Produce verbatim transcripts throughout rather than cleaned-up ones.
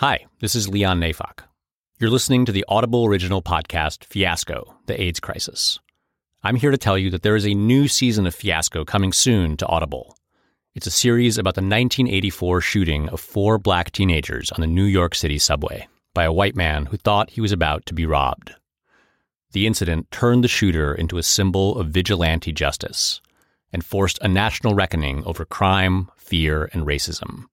Hi, this is Leon Neyfakh. You're listening to the Audible original podcast, Fiasco, the AIDS Crisis. I'm here to tell you that there is a new season of Fiasco coming soon to Audible. It's a series about the nineteen eighty-four shooting of four black teenagers on the New York City subway by a white man who thought he was about to be robbed. The incident turned the shooter into a symbol of vigilante justice and forced a national reckoning over crime, fear, and racism.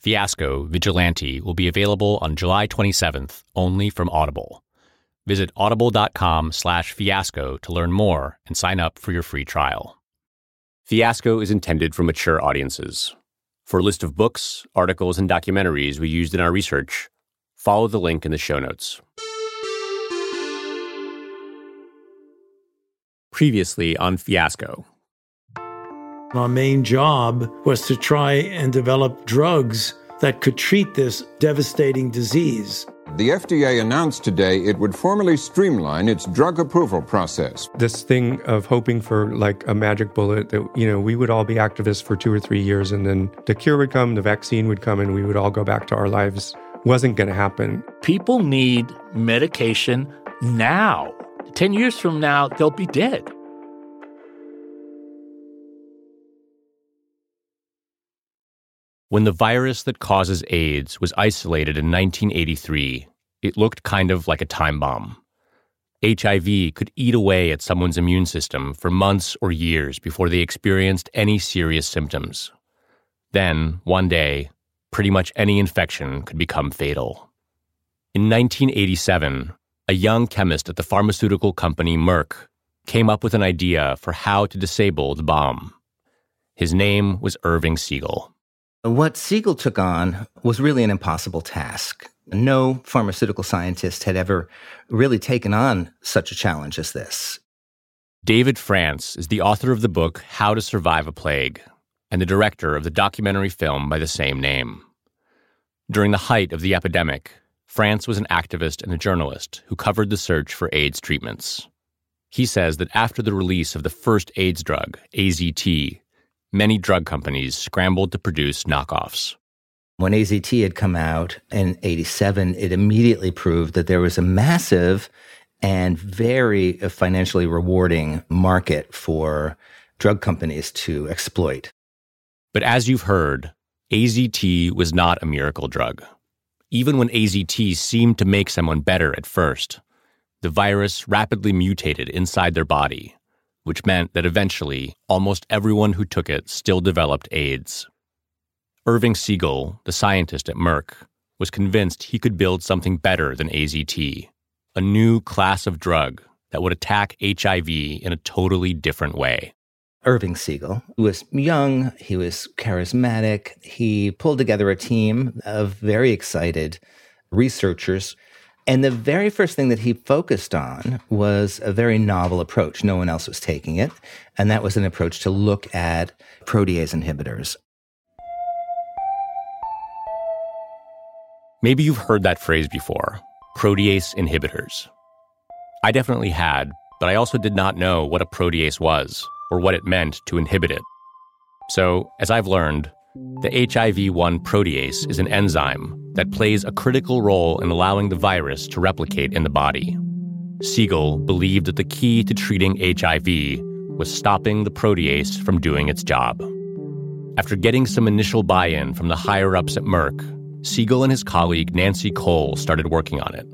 Fiasco: Vigilante will be available on July twenty-seventh, only from Audible. Visit audible.com slash fiasco to learn more and sign up for your free trial. Fiasco is intended for mature audiences. For a list of books, articles, and documentaries we used in our research, follow the link in the show notes. Previously on Fiasco. Our main job was to try and develop drugs that could treat this devastating disease. The F D A announced today it would formally streamline its drug approval process. This thing of hoping for like a magic bullet that, you know, we would all be activists for two or three years and then the cure would come, the vaccine would come, and we would all go back to our lives wasn't going to happen. People need medication now. Ten years from now, they'll be dead. When the virus that causes AIDS was isolated in nineteen eighty-three, it looked kind of like a time bomb. H I V could eat away at someone's immune system for months or years before they experienced any serious symptoms. Then, one day, pretty much any infection could become fatal. In nineteen eighty-seven, a young chemist at the pharmaceutical company Merck came up with an idea for how to disable the bomb. His name was Irving Sigal. What Sigal took on was really an impossible task. No pharmaceutical scientist had ever really taken on such a challenge as this. David France is the author of the book How to Survive a Plague and the director of the documentary film by the same name. During the height of the epidemic, France was an activist and a journalist who covered the search for AIDS treatments. He says that after the release of the first AIDS drug, A Z T, many drug companies scrambled to produce knockoffs. When A Z T had come out in eighty-seven, it immediately proved that there was a massive and very financially rewarding market for drug companies to exploit. But as you've heard, A Z T was not a miracle drug. Even when A Z T seemed to make someone better at first, the virus rapidly mutated inside their body, which meant that eventually, almost everyone who took it still developed AIDS. Irving Sigal, the scientist at Merck, was convinced he could build something better than A Z T, a new class of drug that would attack H I V in a totally different way. Irving Sigal was young, he was charismatic, he pulled together a team of very excited researchers. And the very first thing that he focused on was a very novel approach. No one else was taking it. And that was an approach to look at protease inhibitors. Maybe you've heard that phrase before, protease inhibitors. I definitely had, but I also did not know what a protease was or what it meant to inhibit it. So, as I've learned, the H I V one protease is an enzyme that plays a critical role in allowing the virus to replicate in the body. Sigal believed that the key to treating H I V was stopping the protease from doing its job. After getting some initial buy-in from the higher-ups at Merck, Sigal and his colleague Nancy Cole started working on it.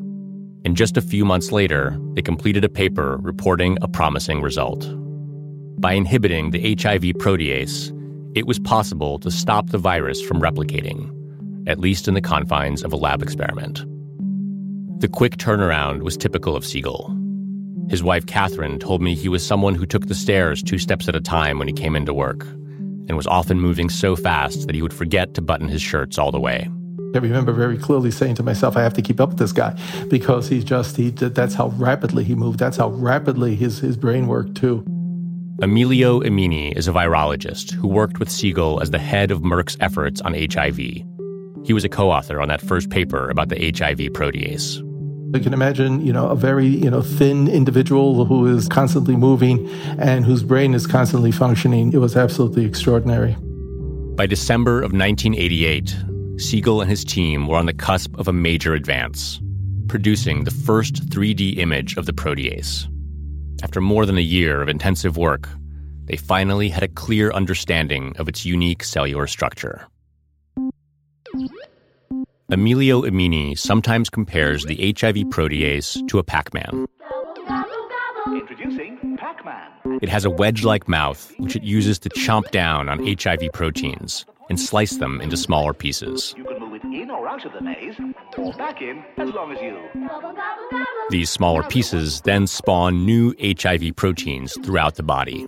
And just a few months later, they completed a paper reporting a promising result. By inhibiting the H I V protease, it was possible to stop the virus from replicating, at least in the confines of a lab experiment. The quick turnaround was typical of Sigal. His wife, Catherine, told me he was someone who took the stairs two steps at a time when he came into work and was often moving so fast that he would forget to button his shirts all the way. I remember very clearly saying to myself, I have to keep up with this guy because he's just, he, that's how rapidly he moved. That's how rapidly his, his brain worked, too. Emilio Emini is a virologist who worked with Sigal as the head of Merck's efforts on H I V. He was a co-author on that first paper about the H I V protease. You can imagine, you know, a very, you know, thin individual who is constantly moving and whose brain is constantly functioning. It was absolutely extraordinary. By December of nineteen eighty-eight, Sigal and his team were on the cusp of a major advance, producing the first three D image of the protease. After more than a year of intensive work, they finally had a clear understanding of its unique cellular structure. Emilio Emini sometimes compares the H I V protease to a Pac-Man. Introducing Pac-Man. It has a wedge-like mouth, which it uses to chomp down on H I V proteins and slice them into smaller pieces. You can move it in or out of the maze, or back in as long as you. These smaller pieces then spawn new H I V proteins throughout the body.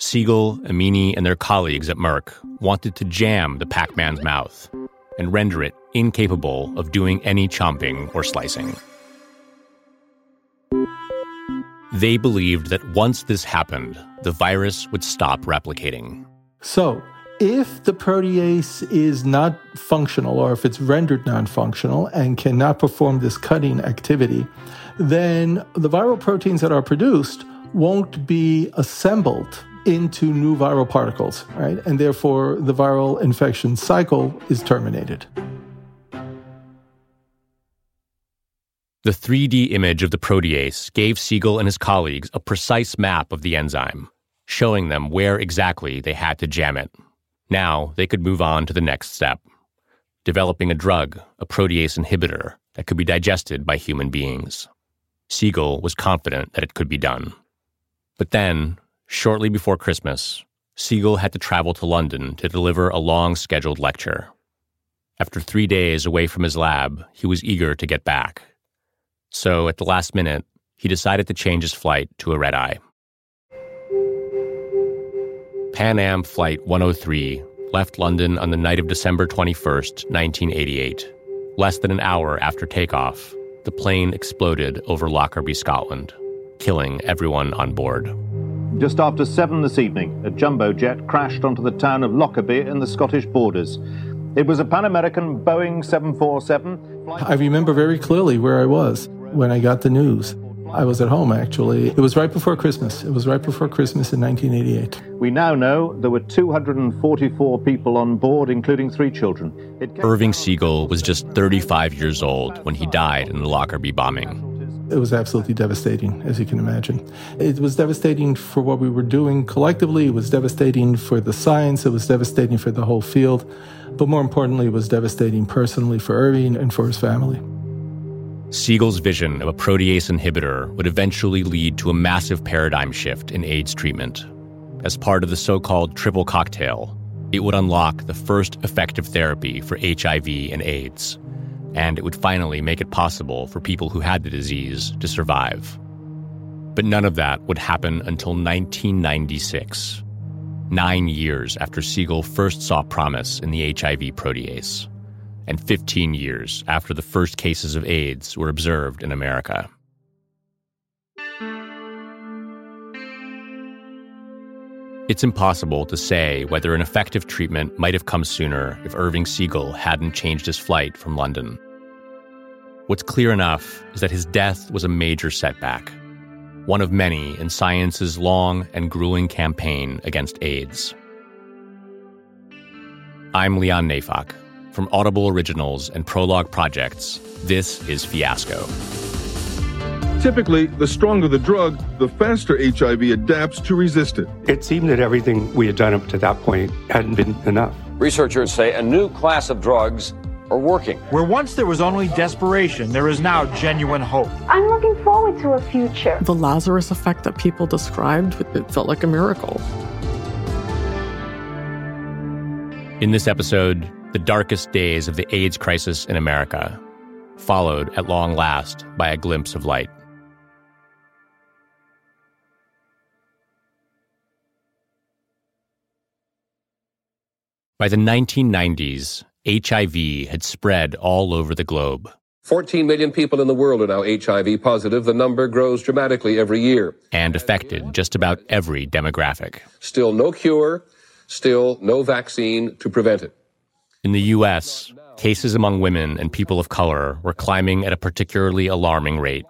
Sigal, Emini, and their colleagues at Merck wanted to jam the Pac-Man's mouth and render it incapable of doing any chomping or slicing. They believed that once this happened, the virus would stop replicating. So, if the protease is not functional, or if it's rendered non-functional and cannot perform this cutting activity, then the viral proteins that are produced won't be assembled into new viral particles, right? And therefore, the viral infection cycle is terminated. The three D image of the protease gave Sigal and his colleagues a precise map of the enzyme, showing them where exactly they had to jam it. Now they could move on to the next step, developing a drug, a protease inhibitor, that could be digested by human beings. Sigal was confident that it could be done. But then, shortly before Christmas, Sigal had to travel to London to deliver a long-scheduled lecture. After three days away from his lab, he was eager to get back. So, at the last minute, he decided to change his flight to a red-eye. Pan Am Flight one oh three left London on the night of December twenty-first, nineteen eighty-eight. Less than an hour after takeoff, the plane exploded over Lockerbie, Scotland, killing everyone on board. Just after seven this evening, a jumbo jet crashed onto the town of Lockerbie in the Scottish borders. It was a Pan American Boeing seven forty-seven. I remember very clearly where I was when I got the news. I was at home, actually. It was right before Christmas. It was right before Christmas in nineteen eighty-eight. We now know there were two hundred forty-four people on board, including three children. It Irving Sigal was just thirty-five years old when he died in the Lockerbie bombing. It was absolutely devastating, as you can imagine. It was devastating for what we were doing collectively. It was devastating for the science. It was devastating for the whole field. But more importantly, it was devastating personally for Irving and for his family. Sigal's vision of a protease inhibitor would eventually lead to a massive paradigm shift in AIDS treatment. As part of the so-called triple cocktail, it would unlock the first effective therapy for H I V and AIDS. And it would finally make it possible for people who had the disease to survive. But none of that would happen until nineteen ninety-six, nine years after Sigal first saw promise in the H I V protease, and fifteen years after the first cases of AIDS were observed in America. It's impossible to say whether an effective treatment might have come sooner if Irving Sigal hadn't changed his flight from London. What's clear enough is that his death was a major setback, one of many in science's long and grueling campaign against AIDS. I'm Leon Neyfakh. From Audible Originals and Prologue Projects, this is Fiasco. Typically, the stronger the drug, the faster H I V adapts to resist it. It seemed that everything we had done up to that point hadn't been enough. Researchers say a new class of drugs are working. Where once there was only desperation, there is now genuine hope. I'm looking forward to a future. The Lazarus effect that people described, it felt like a miracle. In this episode, the darkest days of the AIDS crisis in America, followed at long last by a glimpse of light. By the nineteen nineties, H I V had spread all over the globe. fourteen million people in the world are now H I V positive. The number grows dramatically every year. And affected just about every demographic. Still no cure, still no vaccine to prevent it. In the U S, cases among women and people of color were climbing at a particularly alarming rate.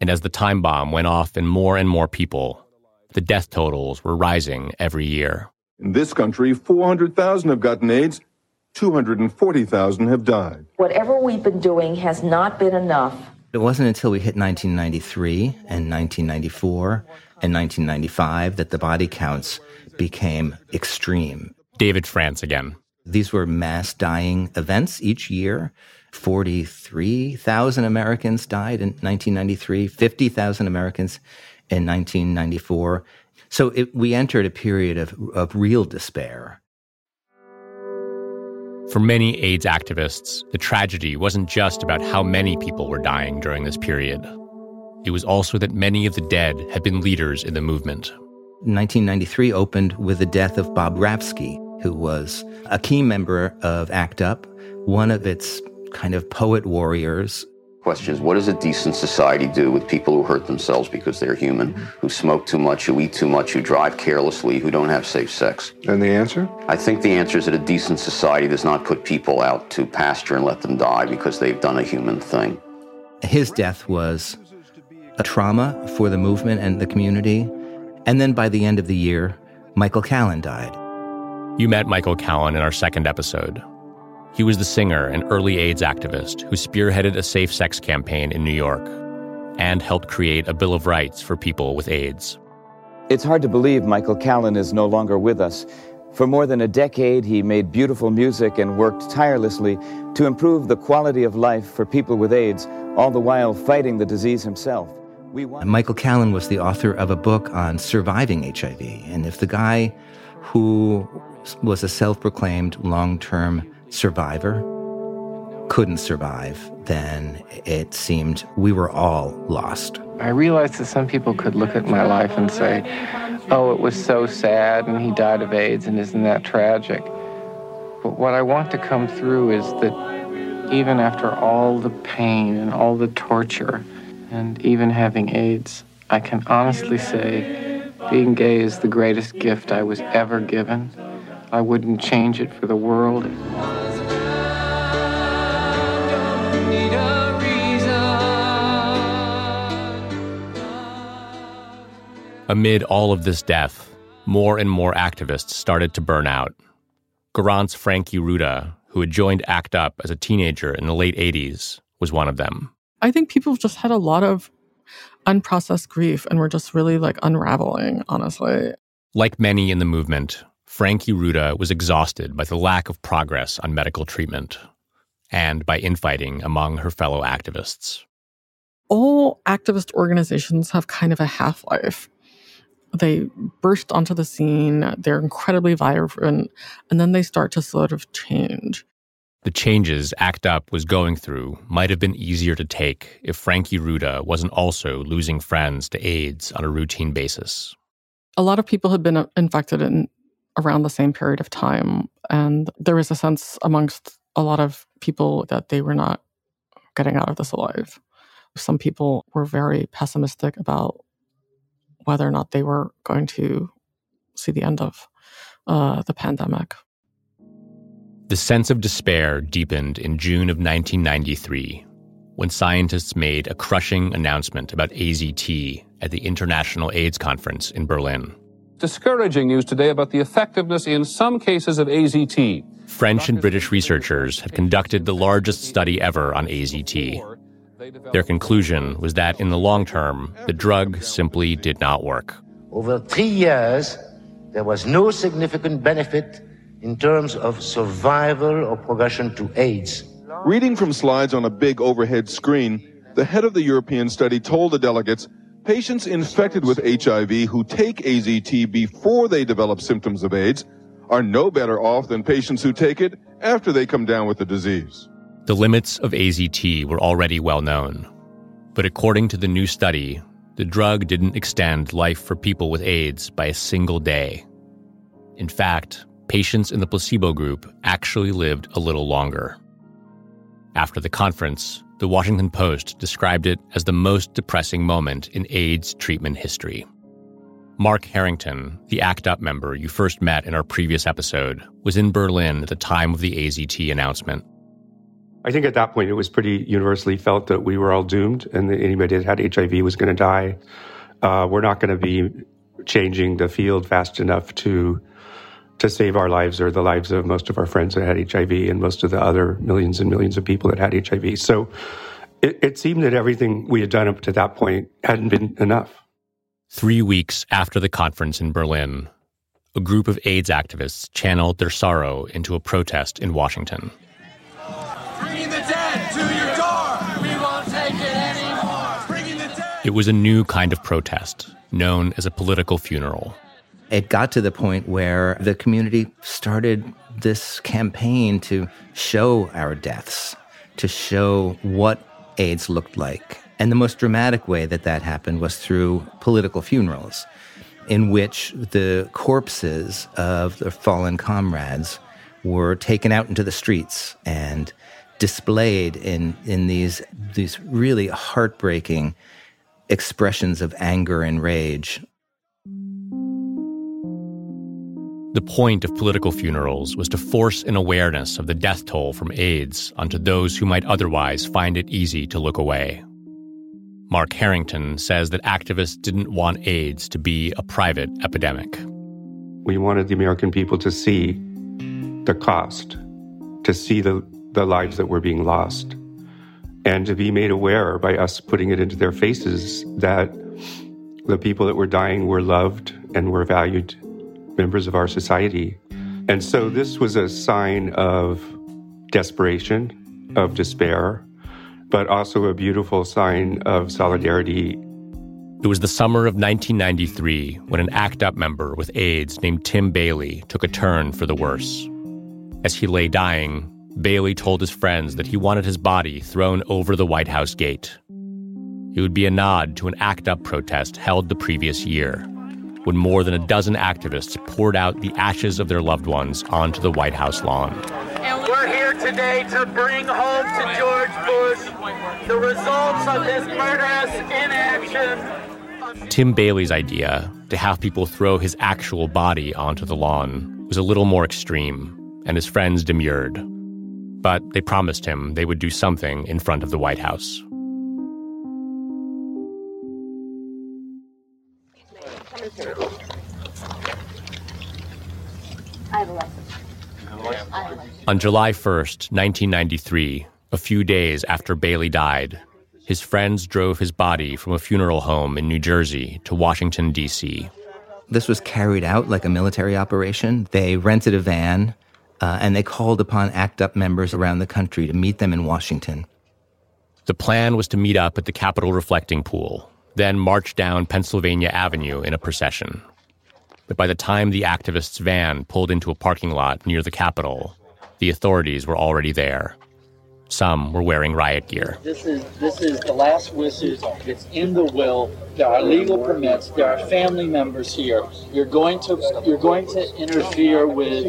And as the time bomb went off in more and more people, the death totals were rising every year. In this country, four hundred thousand have gotten AIDS, two hundred forty thousand have died. Whatever we've been doing has not been enough. It wasn't until we hit nineteen ninety-three and nineteen ninety-four and nineteen ninety-five that the body counts became extreme. David France again. These were mass dying events each year. forty-three thousand Americans died in nineteen ninety-three, fifty thousand Americans in nineteen ninety-four. So it, we entered a period of, of real despair. For many AIDS activists, the tragedy wasn't just about how many people were dying during this period. It was also that many of the dead had been leaders in the movement. nineteen ninety-three opened with the death of Bob Rafsky, who was a key member of ACT UP, one of its kind of poet warriors. Question is, what does a decent society do with people who hurt themselves because they're human, who smoke too much, who eat too much, who drive carelessly, who don't have safe sex? And the answer? I think the answer is that a decent society does not put people out to pasture and let them die because they've done a human thing. His death was a trauma for the movement and the community. And then by the end of the year, Michael Callan died. You met Michael Callan in our second episode. He was the singer and early AIDS activist who spearheaded a safe sex campaign in New York and helped create a Bill of Rights for people with AIDS. It's hard to believe Michael Callan is no longer with us. For more than a decade, he made beautiful music and worked tirelessly to improve the quality of life for people with AIDS, all the while fighting the disease himself. We want- Michael Callan was the author of a book on surviving H I V. And if the guy who was a self-proclaimed long-term survivor couldn't survive, then it seemed we were all lost. I realized that some people could look at my life and say, oh, it was so sad and he died of AIDS and isn't that tragic? But what I want to come through is that even after all the pain and all the torture and even having AIDS, I can honestly say being gay is the greatest gift I was ever given. I wouldn't change it for the world. Amid all of this death, more and more activists started to burn out. Garance Franke-Ruta, who had joined ACT UP as a teenager in the late eighties, was one of them. I think people just had a lot of unprocessed grief and were just really like unraveling, honestly. Like many in the movement, Franke-Ruta was exhausted by the lack of progress on medical treatment and by infighting among her fellow activists. All activist organizations have kind of a half-life. They burst onto the scene, they're incredibly vibrant, and then they start to sort of change. The changes ACT UP was going through might have been easier to take if Franke-Ruta wasn't also losing friends to AIDS on a routine basis. A lot of people had been infected in around the same period of time, and there was a sense amongst a lot of people that they were not getting out of this alive. Some people were very pessimistic about whether or not they were going to see the end of uh, the pandemic. The sense of despair deepened in June of nineteen ninety-three when scientists made a crushing announcement about A Z T at the International AIDS Conference in Berlin. Discouraging news today about the effectiveness in some cases of A Z T. French and British researchers had conducted the largest study ever on A Z T. Their conclusion was that in the long term, the drug simply did not work. Over three years, there was no significant benefit in terms of survival or progression to AIDS. Reading from slides on a big overhead screen, the head of the European study told the delegates, patients infected with H I V who take A Z T before they develop symptoms of AIDS are no better off than patients who take it after they come down with the disease. The limits of A Z T were already well known, but according to the new study, the drug didn't extend life for people with AIDS by a single day. In fact, patients in the placebo group actually lived a little longer. After the conference, the Washington Post described it as the most depressing moment in AIDS treatment history. Mark Harrington, the ACT UP member you first met in our previous episode, was in Berlin at the time of the A Z T announcement. I think at that point, it was pretty universally felt that we were all doomed and that anybody that had H I V was going to die. Uh, we're not going to be changing the field fast enough to to save our lives or the lives of most of our friends that had H I V and most of the other millions and millions of people that had H I V. So it, it seemed that everything we had done up to that point hadn't been enough. Three weeks after the conference in Berlin, a group of AIDS activists channeled their sorrow into a protest in Washington. Bringing the dead to your door! We won't take it anymore! Bringing the dead! It was a new kind of protest, known as a political funeral. It got to the point where the community started this campaign to show our deaths, to show what AIDS looked like. And the most dramatic way that that happened was through political funerals, in which the corpses of their fallen comrades were taken out into the streets and displayed in, in these, these really heartbreaking expressions of anger and rage. The point of political funerals was to force an awareness of the death toll from AIDS onto those who might otherwise find it easy to look away. Mark Harrington says that activists didn't want AIDS to be a private epidemic. We wanted the American people to see the cost, to see the, the lives that were being lost, and to be made aware by us putting it into their faces that the people that were dying were loved and were valued members of our society. And so this was a sign of desperation, of despair, but also a beautiful sign of solidarity. It was the summer of nineteen ninety-three when an ACT UP member with AIDS named Tim Bailey took a turn for the worse. As he lay dying, Bailey told his friends that he wanted his body thrown over the White House gate. It would be a nod to an ACT UP protest held the previous year, when more than a dozen activists poured out the ashes of their loved ones onto the White House lawn. We're here today to bring home to George Bush the results of his murderous inaction. Tim Bailey's idea, to have people throw his actual body onto the lawn, was a little more extreme, and his friends demurred. But they promised him they would do something in front of the White House. On July first, nineteen ninety-three, a few days after Bailey died, his friends drove his body from a funeral home in New Jersey to Washington, D C. This was carried out like a military operation. They rented a van, uh, and they called upon ACT UP members around the country to meet them in Washington. The plan was to meet up at the Capitol Reflecting Pool, then march down Pennsylvania Avenue in a procession. But by the time the activists' van pulled into a parking lot near the Capitol, the authorities were already there. Some were wearing riot gear. This is this is the last whistle. It's in the will. There are legal permits. There are family members here. You're going to you're going to interfere with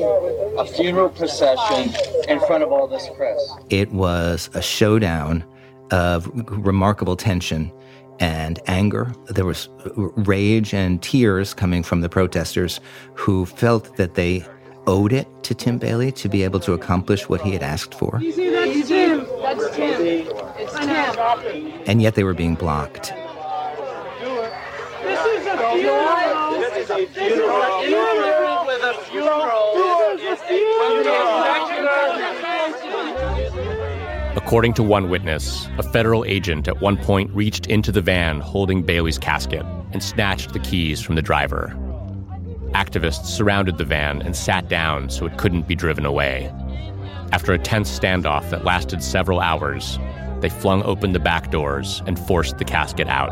a funeral procession in front of all this press. It was a showdown of remarkable tension and anger. There was rage and tears coming from the protesters who felt that they owed it to Tim Bailey to be able to accomplish what he had asked for. Easy, that's Tim. That's Tim. It's Tim. And yet they were being blocked. This is a funeral. This is a funeral. Interfering with a funeral. This is a funeral. According to one witness, a federal agent at one point reached into the van holding Bailey's casket and snatched the keys from the driver. Activists surrounded the van and sat down so it couldn't be driven away. After a tense standoff that lasted several hours, they flung open the back doors and forced the casket out.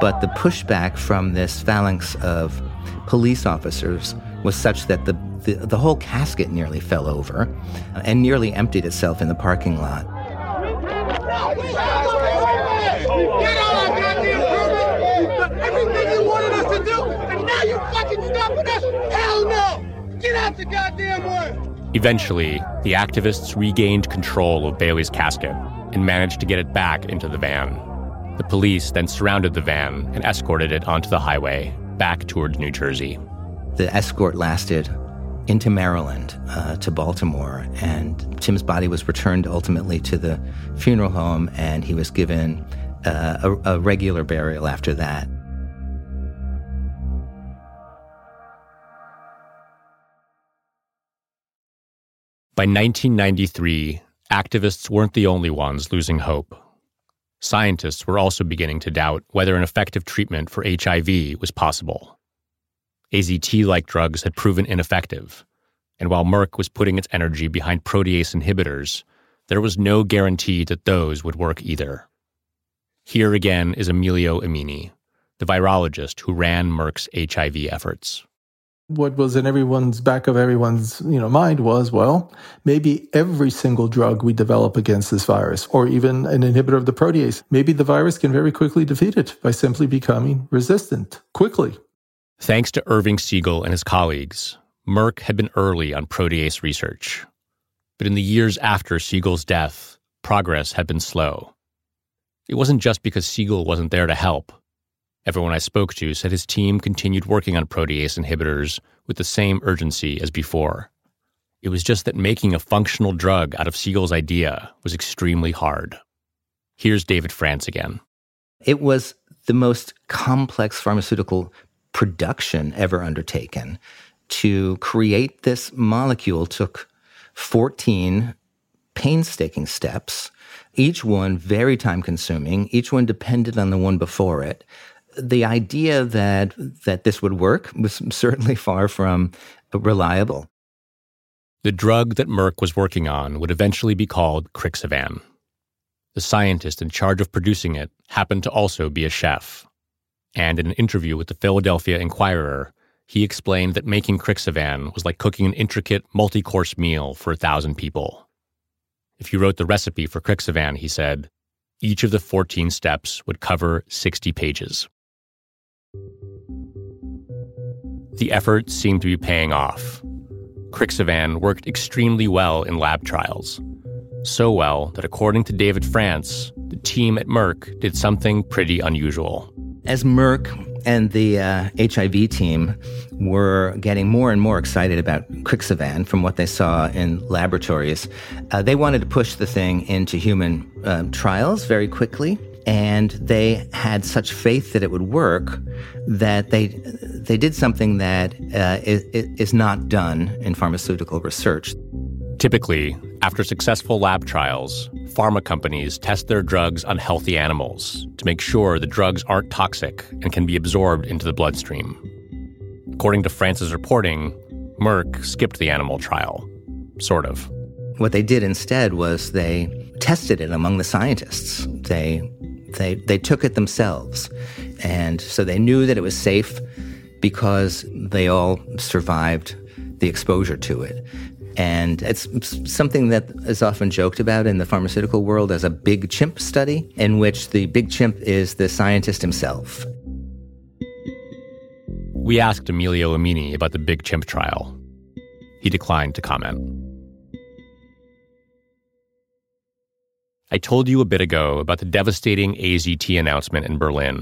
But the pushback from this phalanx of police officers was such that the, the, the whole casket nearly fell over and nearly emptied itself in the parking lot. Eventually, the activists regained control of Bailey's casket and managed to get it back into the van. The police then surrounded the van and escorted it onto the highway, back towards New Jersey. The escort lasted into Maryland, uh, to Baltimore, and Tim's body was returned ultimately to the funeral home, and he was given uh, a, a regular burial after that. By nineteen ninety-three, activists weren't the only ones losing hope. Scientists were also beginning to doubt whether an effective treatment for H I V was possible. A Z T-like drugs had proven ineffective, and while Merck was putting its energy behind protease inhibitors, there was no guarantee that those would work either. Here again is Emilio Emini, the virologist who ran Merck's H I V efforts. What was in everyone's back of everyone's, you know, mind was, well, maybe every single drug we develop against this virus, or even an inhibitor of the protease, maybe the virus can very quickly defeat it by simply becoming resistant quickly. Thanks to Irving Sigal and his colleagues, Merck had been early on protease research. But in the years after Sigal's death, progress had been slow. It wasn't just because Sigal wasn't there to help. Everyone I spoke to said his team continued working on protease inhibitors with the same urgency as before. It was just that making a functional drug out of Sigal's idea was extremely hard. Here's David France again. It was the most complex pharmaceutical production ever undertaken. To create this molecule took fourteen painstaking steps, each one very time-consuming, each one depended on the one before it. The idea that that this would work was certainly far from reliable. The drug that Merck was working on would eventually be called Crixivan. The scientist in charge of producing it happened to also be a chef. And in an interview with the Philadelphia Inquirer, he explained that making Crixivan was like cooking an intricate, multi-course meal for a thousand people. If you wrote the recipe for Crixivan, he said, each of the fourteen steps would cover sixty pages. The effort seemed to be paying off. Crixivan worked extremely well in lab trials. So well that according to David France, the team at Merck did something pretty unusual. As Merck and the uh, H I V team were getting more and more excited about Crixivan from what they saw in laboratories, uh, they wanted to push the thing into human uh, trials very quickly. And they had such faith that it would work that they they did something that uh, is, is not done in pharmaceutical research. Typically, after successful lab trials, pharma companies test their drugs on healthy animals to make sure the drugs aren't toxic and can be absorbed into the bloodstream. According to France's reporting, Merck skipped the animal trial, sort of. What they did instead was they tested it among the scientists. They They they took it themselves, and so they knew that it was safe because they all survived the exposure to it. And it's something that is often joked about in the pharmaceutical world as a big chimp study, in which the big chimp is the scientist himself. We asked Emilio Emini about the big chimp trial. He declined to comment. I told you a bit ago about the devastating A Z T announcement in Berlin.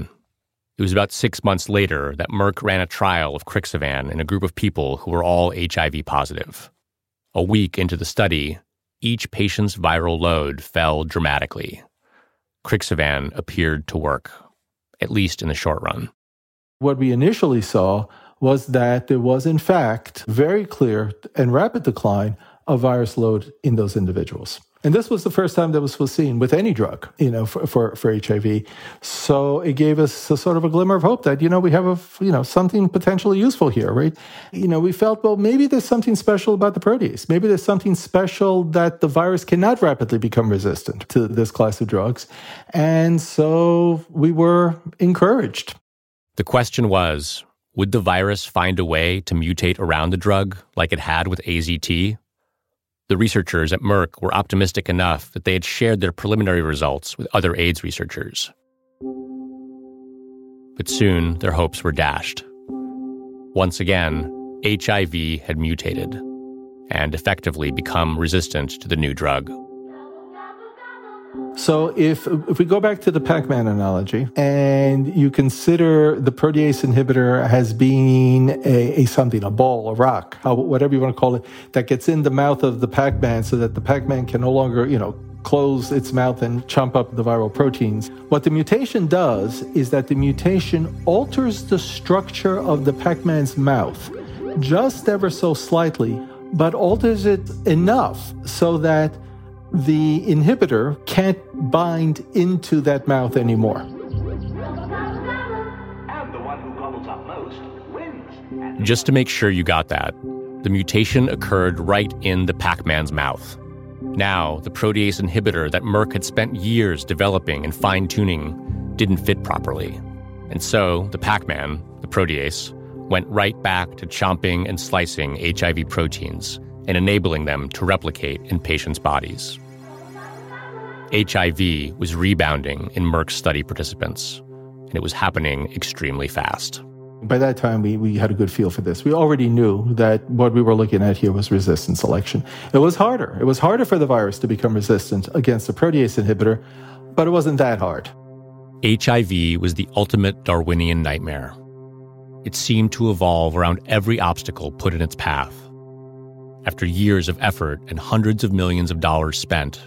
It was about six months later that Merck ran a trial of Crixivan in a group of people who were all H I V positive. A week into the study, each patient's viral load fell dramatically. Crixivan appeared to work, at least in the short run. What we initially saw was that there was, in fact, very clear and rapid decline of virus load in those individuals. And this was the first time that was foreseen with any drug, you know, for, for, for H I V. So it gave us a sort of a glimmer of hope that, you know, we have a, you know, something potentially useful here, right? You know, we felt, well, maybe there's something special about the protease. Maybe there's something special that the virus cannot rapidly become resistant to this class of drugs. And so we were encouraged. The question was, would the virus find a way to mutate around the drug like it had with A Z T? The researchers at Merck were optimistic enough that they had shared their preliminary results with other AIDS researchers. But soon, their hopes were dashed. Once again, H I V had mutated and effectively become resistant to the new drug. So if if we go back to the Pac-Man analogy, and you consider the protease inhibitor as being a, a something, a ball, a rock, how, whatever you want to call it, that gets in the mouth of the Pac-Man so that the Pac-Man can no longer, you know, close its mouth and chomp up the viral proteins. What the mutation does is that the mutation alters the structure of the Pac-Man's mouth just ever so slightly, but alters it enough so that the inhibitor can't bind into that mouth anymore. And the one who gobbles up most wins. Just to make sure you got that, the mutation occurred right in the Pac-Man's mouth. Now, the protease inhibitor that Merck had spent years developing and fine-tuning didn't fit properly. And so, the Pac-Man, the protease, went right back to chomping and slicing H I V proteins and enabling them to replicate in patients' bodies. H I V was rebounding in Merck's study participants, and it was happening extremely fast. By that time, we, we had a good feel for this. We already knew that what we were looking at here was resistant selection. It was harder. It was harder for the virus to become resistant against a protease inhibitor, but it wasn't that hard. H I V was the ultimate Darwinian nightmare. It seemed to evolve around every obstacle put in its path. After years of effort and hundreds of millions of dollars spent,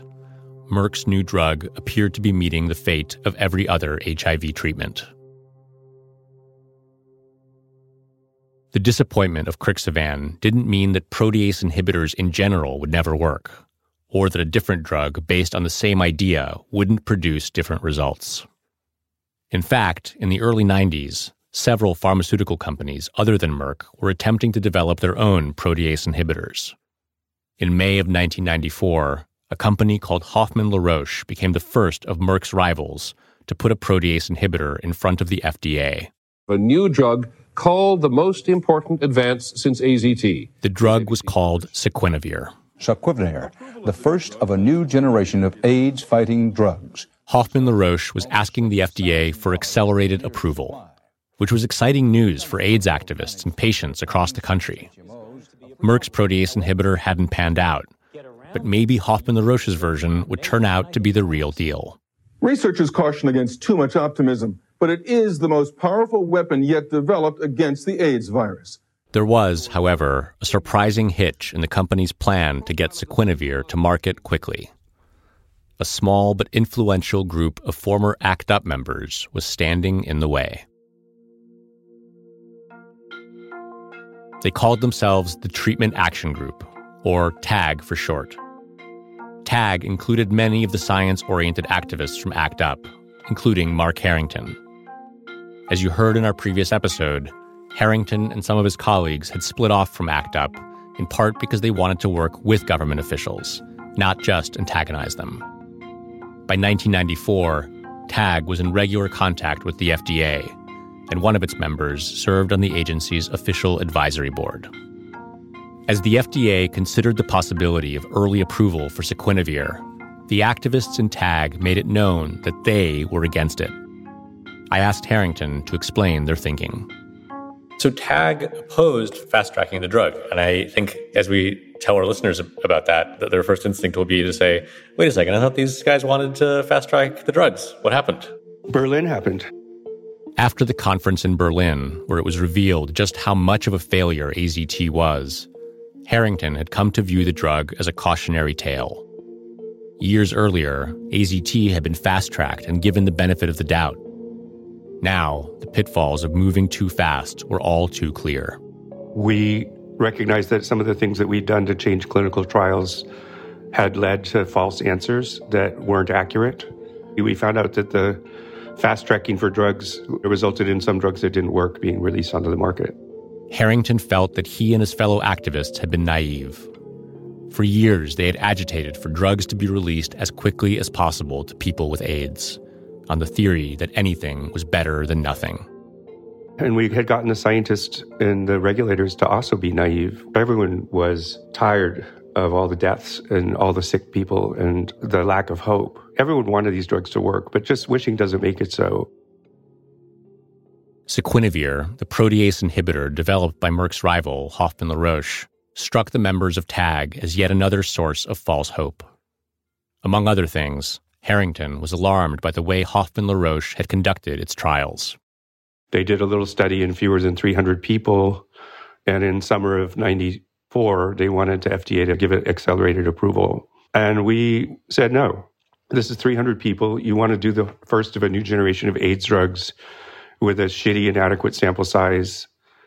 Merck's new drug appeared to be meeting the fate of every other H I V treatment. The disappointment of Crixivan didn't mean that protease inhibitors in general would never work, or that a different drug based on the same idea wouldn't produce different results. In fact, in the early nineties, several pharmaceutical companies other than Merck were attempting to develop their own protease inhibitors. In May of nineteen ninety-four, a company called Hoffman-LaRoche became the first of Merck's rivals to put a protease inhibitor in front of the F D A. A new drug called the most important advance since A Z T. The drug was called Saquinavir. Saquinavir, the first of a new generation of AIDS-fighting drugs. Hoffman-LaRoche was asking the F D A for accelerated approval, which was exciting news for AIDS activists and patients across the country. Merck's protease inhibitor hadn't panned out, but maybe Hoffman-LaRoche's version would turn out to be the real deal. Researchers caution against too much optimism, but it is the most powerful weapon yet developed against the AIDS virus. There was, however, a surprising hitch in the company's plan to get Saquinavir to market quickly. A small but influential group of former ACT UP members was standing in the way. They called themselves the Treatment Action Group, or TAG for short. TAG included many of the science-oriented activists from ACT UP, including Mark Harrington. As you heard in our previous episode, Harrington and some of his colleagues had split off from ACT UP, in part because they wanted to work with government officials, not just antagonize them. By nineteen ninety-four, TAG was in regular contact with the F D A, and one of its members served on the agency's official advisory board. As the F D A considered the possibility of early approval for Saquinavir, the activists in TAG made it known that they were against it. I asked Harrington to explain their thinking. So TAG opposed fast-tracking the drug, and I think as we tell our listeners about that, that their first instinct will be to say, wait a second, I thought these guys wanted to fast-track the drugs. What happened? Berlin happened. After the conference in Berlin, where it was revealed just how much of a failure A Z T was, Harrington had come to view the drug as a cautionary tale. Years earlier, A Z T had been fast-tracked and given the benefit of the doubt. Now, the pitfalls of moving too fast were all too clear. We recognized that some of the things that we'd done to change clinical trials had led to false answers that weren't accurate. We found out that the fast-tracking for drugs resulted in some drugs that didn't work being released onto the market. Harrington felt that he and his fellow activists had been naive. For years, they had agitated for drugs to be released as quickly as possible to people with AIDS, on the theory that anything was better than nothing. And we had gotten the scientists and the regulators to also be naive. Everyone was tired of all the deaths and all the sick people and the lack of hope. Everyone wanted these drugs to work, but just wishing doesn't make it so. Saquinavir, the protease inhibitor developed by Merck's rival, Hoffman-LaRoche, struck the members of TAG as yet another source of false hope. Among other things, Harrington was alarmed by the way Hoffman-LaRoche had conducted its trials. They did a little study in fewer than three hundred people, and in summer of ninety-four, they wanted the F D A to give it accelerated approval. And we said, no, this is three hundred people. You want to do the first of a new generation of AIDS drugs with a shitty, inadequate sample size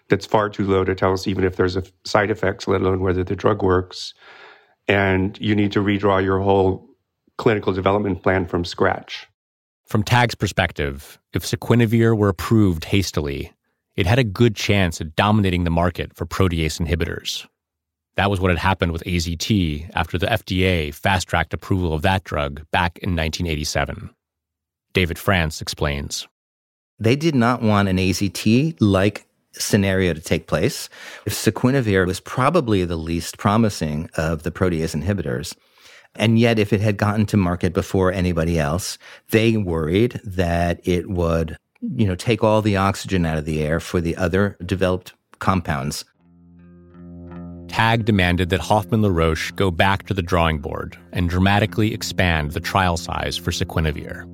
that's far too low to tell us even if there's a side effects, let alone whether the drug works. And you need to redraw your whole clinical development plan from scratch. From TAG's perspective, if Saquinavir were approved hastily, it had a good chance at dominating the market for protease inhibitors. That was what had happened with A Z T after the F D A fast-tracked approval of that drug back in nineteen eighty-seven. David France explains. They did not want an A Z T-like scenario to take place. If Saquinavir was probably the least promising of the protease inhibitors, and yet if it had gotten to market before anybody else, they worried that it would, you know, take all the oxygen out of the air for the other developed compounds. TAG demanded that Hoffman-LaRoche go back to the drawing board and dramatically expand the trial size for Saquinavir.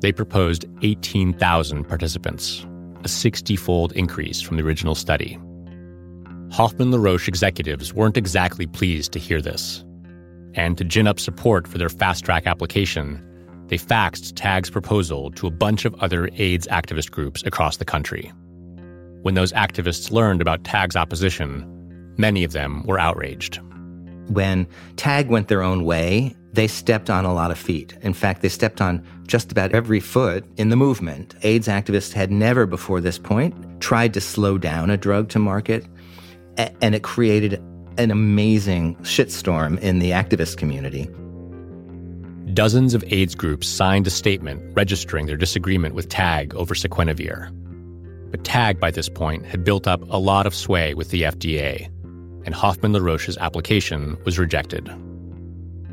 They proposed eighteen thousand participants, a sixty-fold increase from the original study. Hoffman-LaRoche executives weren't exactly pleased to hear this. And to gin up support for their fast-track application, they faxed TAG's proposal to a bunch of other AIDS activist groups across the country. When those activists learned about TAG's opposition, many of them were outraged. When TAG went their own way, they stepped on a lot of feet. In fact, they stepped on just about every foot in the movement. AIDS activists had never before this point tried to slow down a drug to market, and it created an amazing shitstorm in the activist community. Dozens of AIDS groups signed a statement registering their disagreement with TAG over Saquinavir. But TAG, by this point, had built up a lot of sway with the F D A, and Hoffman-LaRoche's application was rejected.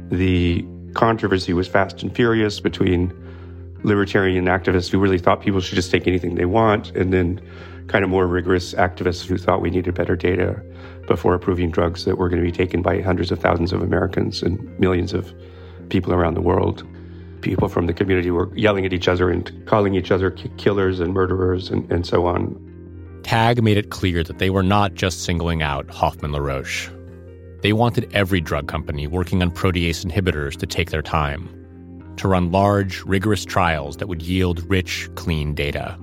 The controversy was fast and furious between libertarian activists who really thought people should just take anything they want, and then kind of more rigorous activists who thought we needed better data before approving drugs that were going to be taken by hundreds of thousands of Americans and millions of people around the world. People from the community were yelling at each other and calling each other k- killers and murderers and, and so on. TAG made it clear that they were not just singling out Hoffman-LaRoche. They wanted every drug company working on protease inhibitors to take their time, to run large, rigorous trials that would yield rich, clean data.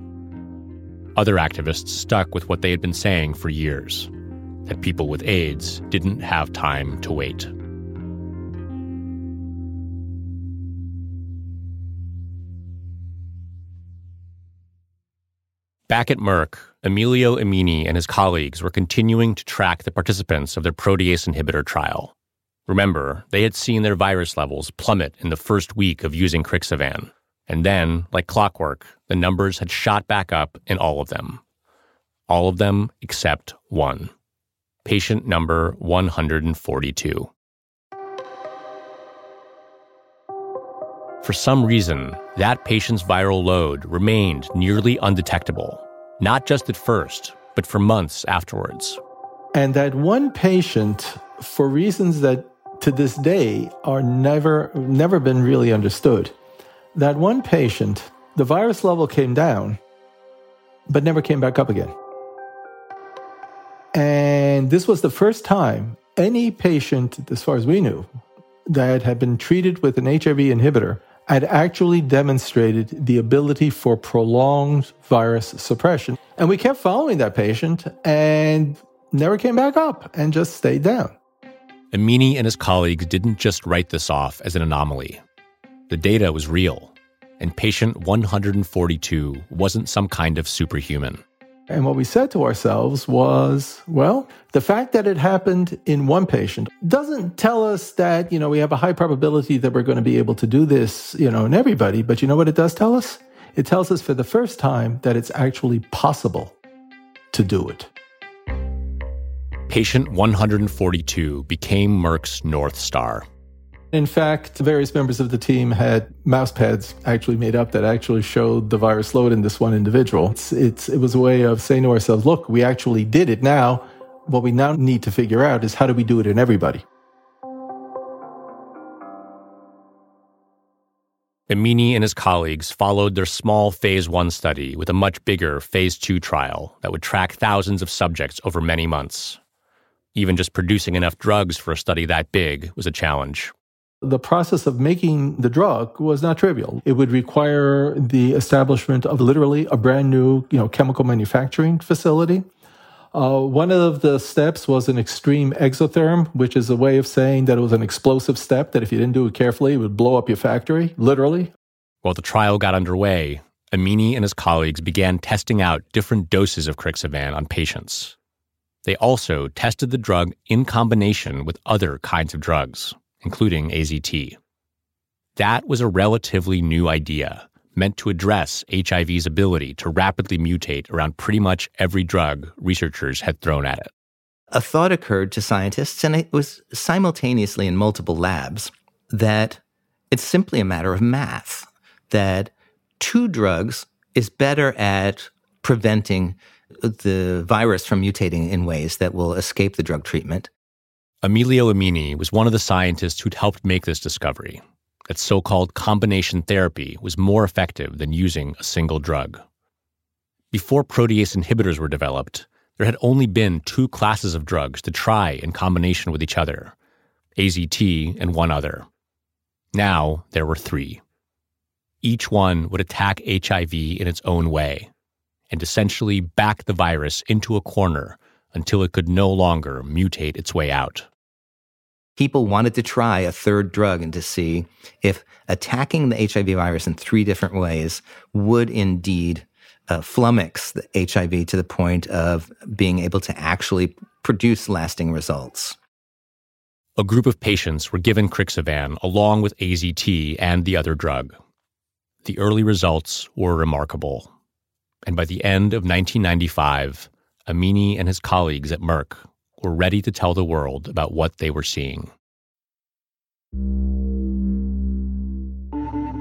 Other activists stuck with what they had been saying for years, that people with AIDS didn't have time to wait. Back at Merck, Emilio Emini and his colleagues were continuing to track the participants of their protease inhibitor trial. Remember, they had seen their virus levels plummet in the first week of using Crixivan. And then, like clockwork, the numbers had shot back up in all of them. All of them except one. Patient number one hundred forty-two. For some reason, that patient's viral load remained nearly undetectable. Not just at first, but for months afterwards. And that one patient, for reasons that to this day are never, never been really understood, that one patient, the virus level came down, but never came back up again. And this was the first time any patient, as far as we knew, that had been treated with an H I V inhibitor had actually demonstrated the ability for prolonged virus suppression. And we kept following that patient and never came back up and just stayed down. Emini and his colleagues didn't just write this off as an anomaly. The data was real, and patient one hundred forty-two wasn't some kind of superhuman. And what we said to ourselves was, well, the fact that it happened in one patient doesn't tell us that, you know, we have a high probability that we're going to be able to do this, you know, in everybody. But you know what it does tell us? It tells us for the first time that it's actually possible to do it. Patient one hundred forty-two became Merck's North Star. In fact, various members of the team had mouse pads actually made up that actually showed the virus load in this one individual. It's, it's, it was a way of saying to ourselves, look, we actually did it now. What we now need to figure out is how do we do it in everybody? Emini and his colleagues followed their small phase one study with a much bigger phase two trial that would track thousands of subjects over many months. Even just producing enough drugs for a study that big was a challenge. The process of making the drug was not trivial. It would require the establishment of literally a brand new, you know, chemical manufacturing facility, Uh, one of the steps was an extreme exotherm, which is a way of saying that it was an explosive step that if you didn't do it carefully, it would blow up your factory, literally. While the trial got underway, Emini and his colleagues began testing out different doses of Crixivan on patients. They also tested the drug in combination with other kinds of drugs, including A Z T. That was a relatively new idea, meant to address H I V's ability to rapidly mutate around pretty much every drug researchers had thrown at it. A thought occurred to scientists, and it was simultaneously in multiple labs, that it's simply a matter of math, that two drugs is better at preventing the virus from mutating in ways that will escape the drug treatment. Emilio Emini was one of the scientists who'd helped make this discovery, that so-called combination therapy was more effective than using a single drug. Before protease inhibitors were developed, there had only been two classes of drugs to try in combination with each other, A Z T and one other. Now there were three. Each one would attack H I V in its own way, and essentially back the virus into a corner until it could no longer mutate its way out. People wanted to try a third drug and to see if attacking the H I V virus in three different ways would indeed uh, flummox the H I V to the point of being able to actually produce lasting results. A group of patients were given Crixivan along with A Z T and the other drug. The early results were remarkable. And by the end of nineteen ninety-five, Emini and his colleagues at Merck were ready to tell the world about what they were seeing.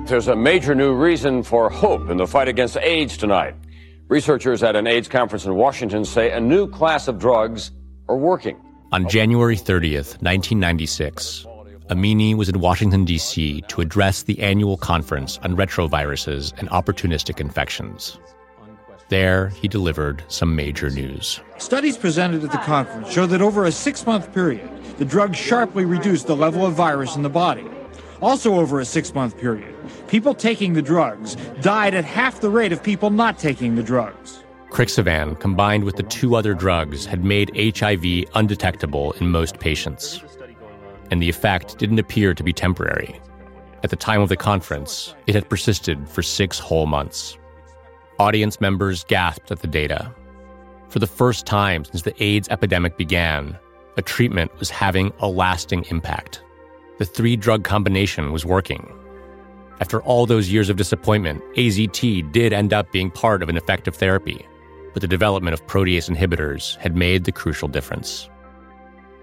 There's a major new reason for hope in the fight against AIDS tonight. Researchers at an AIDS conference in Washington say a new class of drugs are working. On January thirtieth, nineteen ninety-six, Emini was in Washington, D C to address the annual conference on retroviruses and opportunistic infections. There, he delivered some major news. Studies presented at the conference show that over a six-month period, the drug sharply reduced the level of virus in the body. Also over a six-month period, people taking the drugs died at half the rate of people not taking the drugs. Crixivan, combined with the two other drugs, had made H I V undetectable in most patients. And the effect didn't appear to be temporary. At the time of the conference, it had persisted for six whole months. Audience members gasped at the data. For the first time since the AIDS epidemic began, a treatment was having a lasting impact. The three-drug combination was working. After all those years of disappointment, A Z T did end up being part of an effective therapy, but the development of protease inhibitors had made the crucial difference.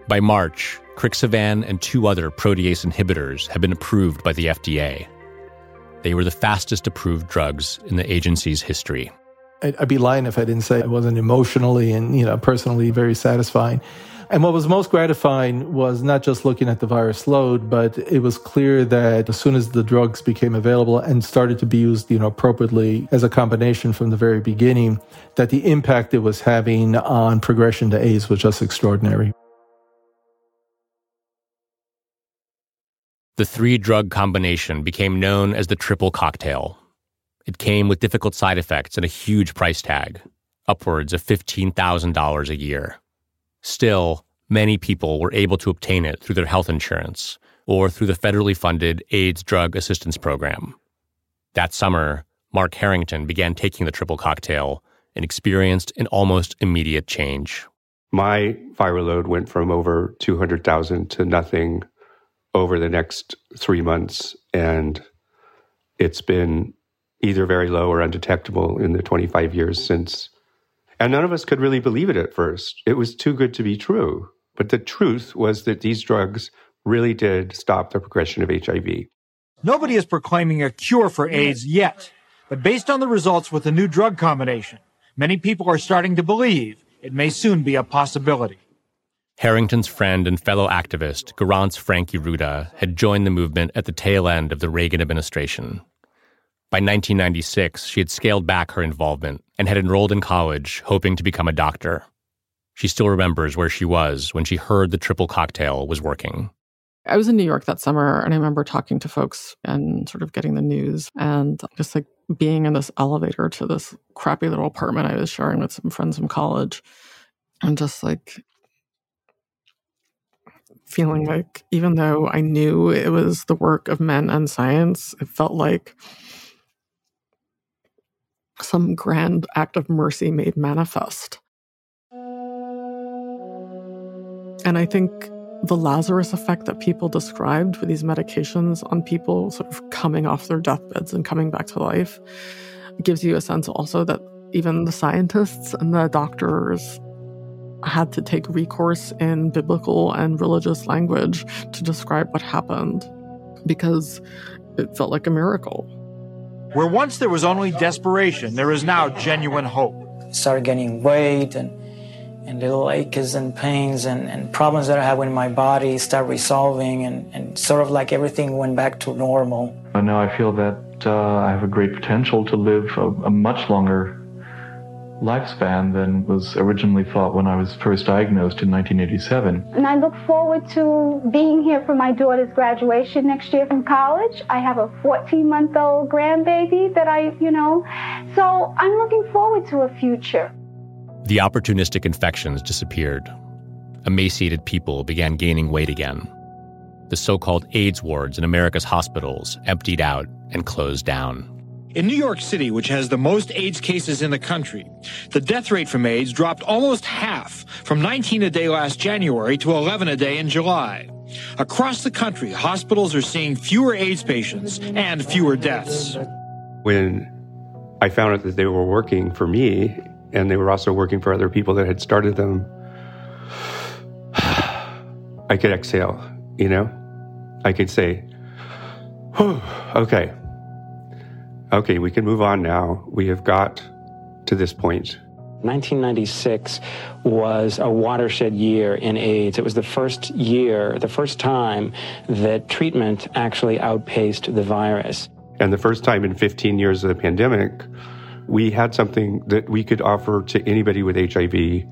By March, Crixivan and two other protease inhibitors had been approved by the F D A. They were the fastest approved drugs in the agency's history. I'd be lying if I didn't say it wasn't emotionally and, you know, personally very satisfying. And what was most gratifying was not just looking at the virus load, but it was clear that as soon as the drugs became available and started to be used, you know, appropriately as a combination from the very beginning, that the impact it was having on progression to AIDS was just extraordinary. The three-drug combination became known as the triple cocktail. It came with difficult side effects and a huge price tag, upwards of fifteen thousand dollars a year. Still, many people were able to obtain it through their health insurance or through the federally funded AIDS Drug Assistance Program. That summer, Mark Harrington began taking the triple cocktail and experienced an almost immediate change. My viral load went from over two hundred thousand to nothing over the next three months, and it's been either very low or undetectable in the twenty-five years since. And none of us could really believe it at first. It was too good to be true. But the truth was that these drugs really did stop the progression of H I V. Nobody is proclaiming a cure for AIDS yet, but based on the results with the new drug combination, many people are starting to believe it may soon be a possibility. Harrington's friend and fellow activist, Garance Franke-Ruta, had joined the movement at the tail end of the Reagan administration. By nineteen ninety-six, she had scaled back her involvement and had enrolled in college, hoping to become a doctor. She still remembers where she was when she heard the triple cocktail was working. I was in New York that summer, and I remember talking to folks and sort of getting the news and just like being in this elevator to this crappy little apartment I was sharing with some friends from college. and just like feeling like even though I knew it was the work of men and science, it felt like some grand act of mercy made manifest. And I think the Lazarus effect that people described with these medications on people sort of coming off their deathbeds and coming back to life gives you a sense also that even the scientists and the doctors had to take recourse in biblical and religious language to describe what happened, because it felt like a miracle. Where once there was only desperation, there is now genuine hope. Started getting weight and and little aches and pains and, and problems that I had with my body start resolving, and, and sort of like everything went back to normal. And now I feel that uh, I have a great potential to live a, a much longer lifespan than was originally thought when I was first diagnosed in nineteen eighty-seven. And I look forward to being here for my daughter's graduation next year from college. I have a fourteen-month-old grandbaby that I, you know, so I'm looking forward to a future. The opportunistic infections disappeared. Emaciated people began gaining weight again. The so-called AIDS wards in America's hospitals emptied out and closed down. In New York City, which has the most AIDS cases in the country, the death rate from AIDS dropped almost half, from nineteen a day last January to eleven a day in July. Across the country, hospitals are seeing fewer AIDS patients and fewer deaths. When I found out that they were working for me, and they were also working for other people that had started them, I could exhale, you know? I could say, whew, okay. Okay, we can move on now. We have got to this point. nineteen ninety-six was a watershed year in AIDS. It was the first year, the first time that treatment actually outpaced the virus. And the first time in fifteen years of the pandemic, we had something that we could offer to anybody with H I V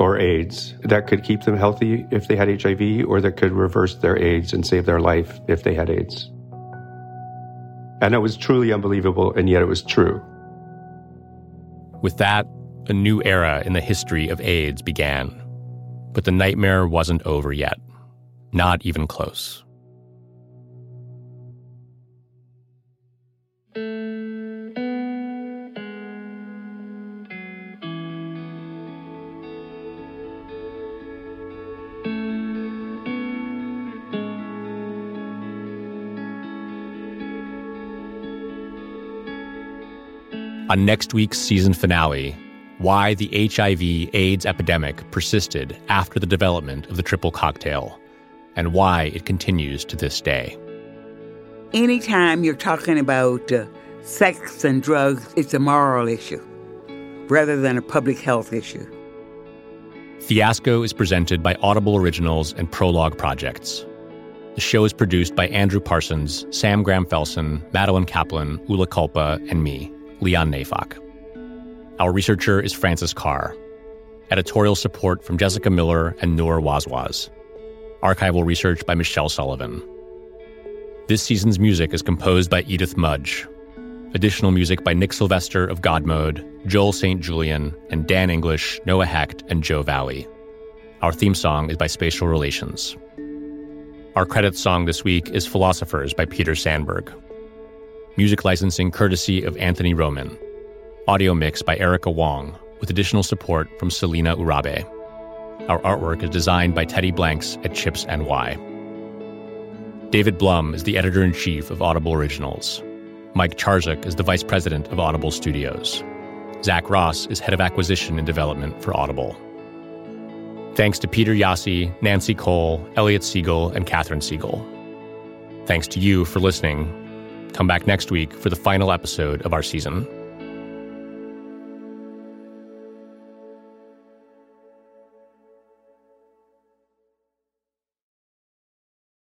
or AIDS that could keep them healthy if they had H I V, or that could reverse their AIDS and save their life if they had AIDS. And it was truly unbelievable, and yet it was true. With that, a new era in the history of AIDS began. But the nightmare wasn't over yet. Not even close. On next week's season finale, why the H I V AIDS epidemic persisted after the development of the triple cocktail, and why it continues to this day. Anytime you're talking about uh, sex and drugs, it's a moral issue rather than a public health issue. Fiasco is presented by Audible Originals and Prologue Projects. The show is produced by Andrew Parsons, Sam Graham Felsen, Madeline Kaplan, Ulla Culpa, and me, Leon Neyfakh. Our researcher is Francis Carr. Editorial support from Jessica Miller and Noor Wazwaz. Archival research by Michelle Sullivan. This season's music is composed by Edith Mudge. Additional music by Nick Sylvester of Godmode, Joel Saint Julian, and Dan English, Noah Hecht, and Joe Valley. Our theme song is by Spatial Relations. Our credits song this week is Philosophers by Peter Sandberg. Music licensing courtesy of Anthony Roman. Audio mix by Erica Wong, with additional support from Selena Urabe. Our artwork is designed by Teddy Blanks at Chips N Y. David Blum is the editor-in-chief of Audible Originals. Mike Charzik is the vice president of Audible Studios. Zach Ross is head of acquisition and development for Audible. Thanks to Peter Yossi, Nancy Cole, Elliot Siegel, and Catherine Siegel. Thanks to you for listening. Come back next week for the final episode of our season.